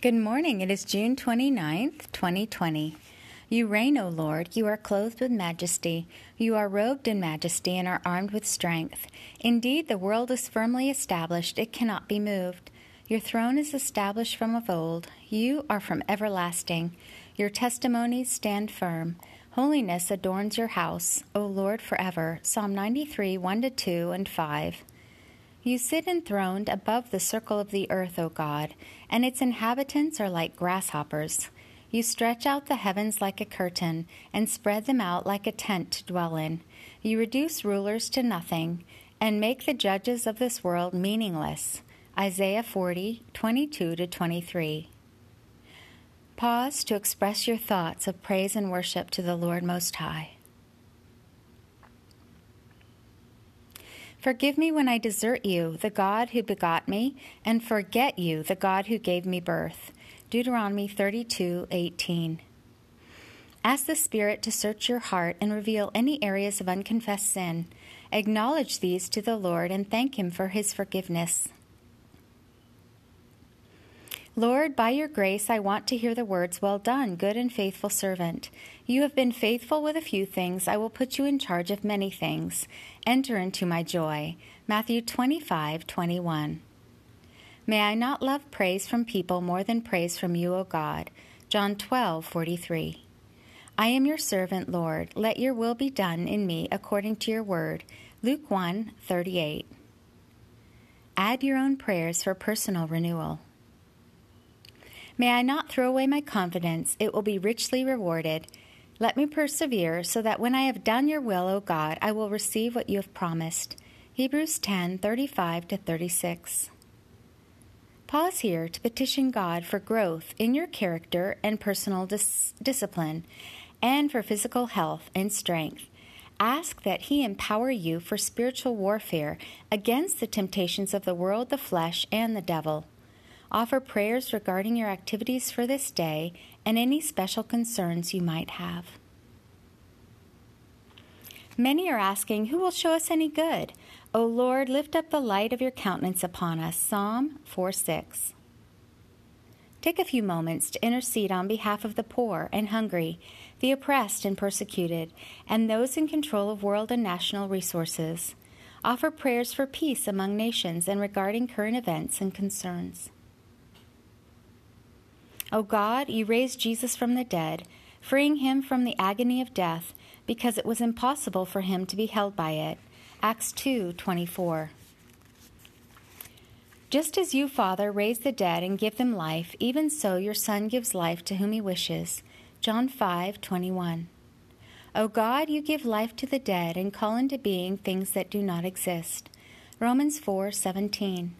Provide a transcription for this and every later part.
Good morning. It is June 29th, 2020. You reign, O Lord. You are clothed with majesty. You are robed in majesty and are armed with strength. Indeed, the world is firmly established. It cannot be moved. Your throne is established from of old. You are from everlasting. Your testimonies stand firm. Holiness adorns your house, O Lord, forever. Psalm 93, 1-2 and 5. You sit enthroned above the circle of the earth, O God, and its inhabitants are like grasshoppers. You stretch out the heavens like a curtain, and spread them out like a tent to dwell in. You reduce rulers to nothing, and make the judges of this world meaningless. Isaiah 40, 22-23. Pause to express your thoughts of praise and worship to the Lord Most High. Forgive me when I desert you, the God who begot me, and forget you, the God who gave me birth. Deuteronomy 32:18. Ask the Spirit to search your heart and reveal any areas of unconfessed sin. Acknowledge these to the Lord and thank Him for His forgiveness. Lord, by your grace, I want to hear the words, "Well done, good and faithful servant. You have been faithful with a few things. I will put you in charge of many things. Enter into my joy." Matthew 25:21. May I not love praise from people more than praise from you, O God. John 12:43. I am your servant, Lord. Let your will be done in me according to your word. Luke 1:38. Add your own prayers for personal renewal. May I not throw away my confidence, it will be richly rewarded. Let me persevere, so that when I have done your will, O God, I will receive what you have promised. Hebrews 10:35-36. Pause here to petition God for growth in your character and personal discipline, and for physical health and strength. Ask that He empower you for spiritual warfare against the temptations of the world, the flesh, and the devil. Offer prayers regarding your activities for this day and any special concerns you might have. Many are asking, who will show us any good? O Lord, lift up the light of your countenance upon us. Psalm 4:6. Take a few moments to intercede on behalf of the poor and hungry, the oppressed and persecuted, and those in control of world and national resources. Offer prayers for peace among nations and regarding current events and concerns. O God, you raised Jesus from the dead, freeing him from the agony of death, because it was impossible for him to be held by it. Acts 2:24. Just as you, Father, raise the dead and give them life, even so your Son gives life to whom he wishes. John 5:21. O God, you give life to the dead and call into being things that do not exist. Romans 4:17.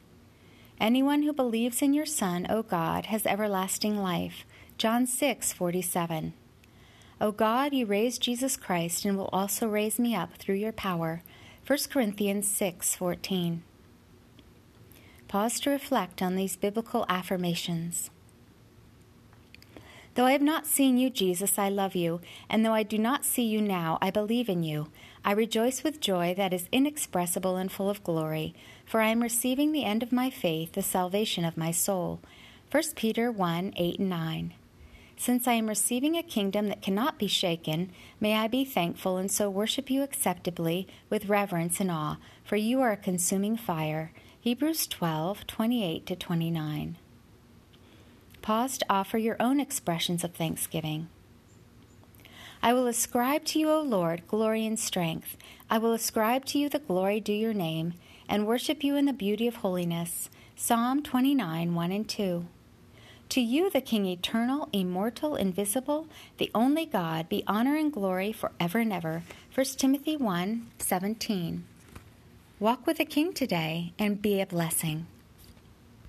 Anyone who believes in your Son, O God, has everlasting life. John 6:47. O God, you raised Jesus Christ and will also raise me up through your power. 1 Corinthians 6:14. Pause to reflect on these biblical affirmations. Though I have not seen you, Jesus, I love you, and though I do not see you now, I believe in you. I rejoice with joy that is inexpressible and full of glory, for I am receiving the end of my faith, the salvation of my soul. 1 Peter 1:8-9. Since I am receiving a kingdom that cannot be shaken, may I be thankful and so worship you acceptably with reverence and awe, for you are a consuming fire. Hebrews 12:28-29. Pause to offer your own expressions of thanksgiving. I will ascribe to you, O Lord, glory and strength. I will ascribe to you the glory due your name, and worship you in the beauty of holiness. Psalm 29:1-2. To you, the King eternal, immortal, invisible, the only God, be honor and glory forever and ever. 1 Timothy 1:17. Walk with the King today and be a blessing.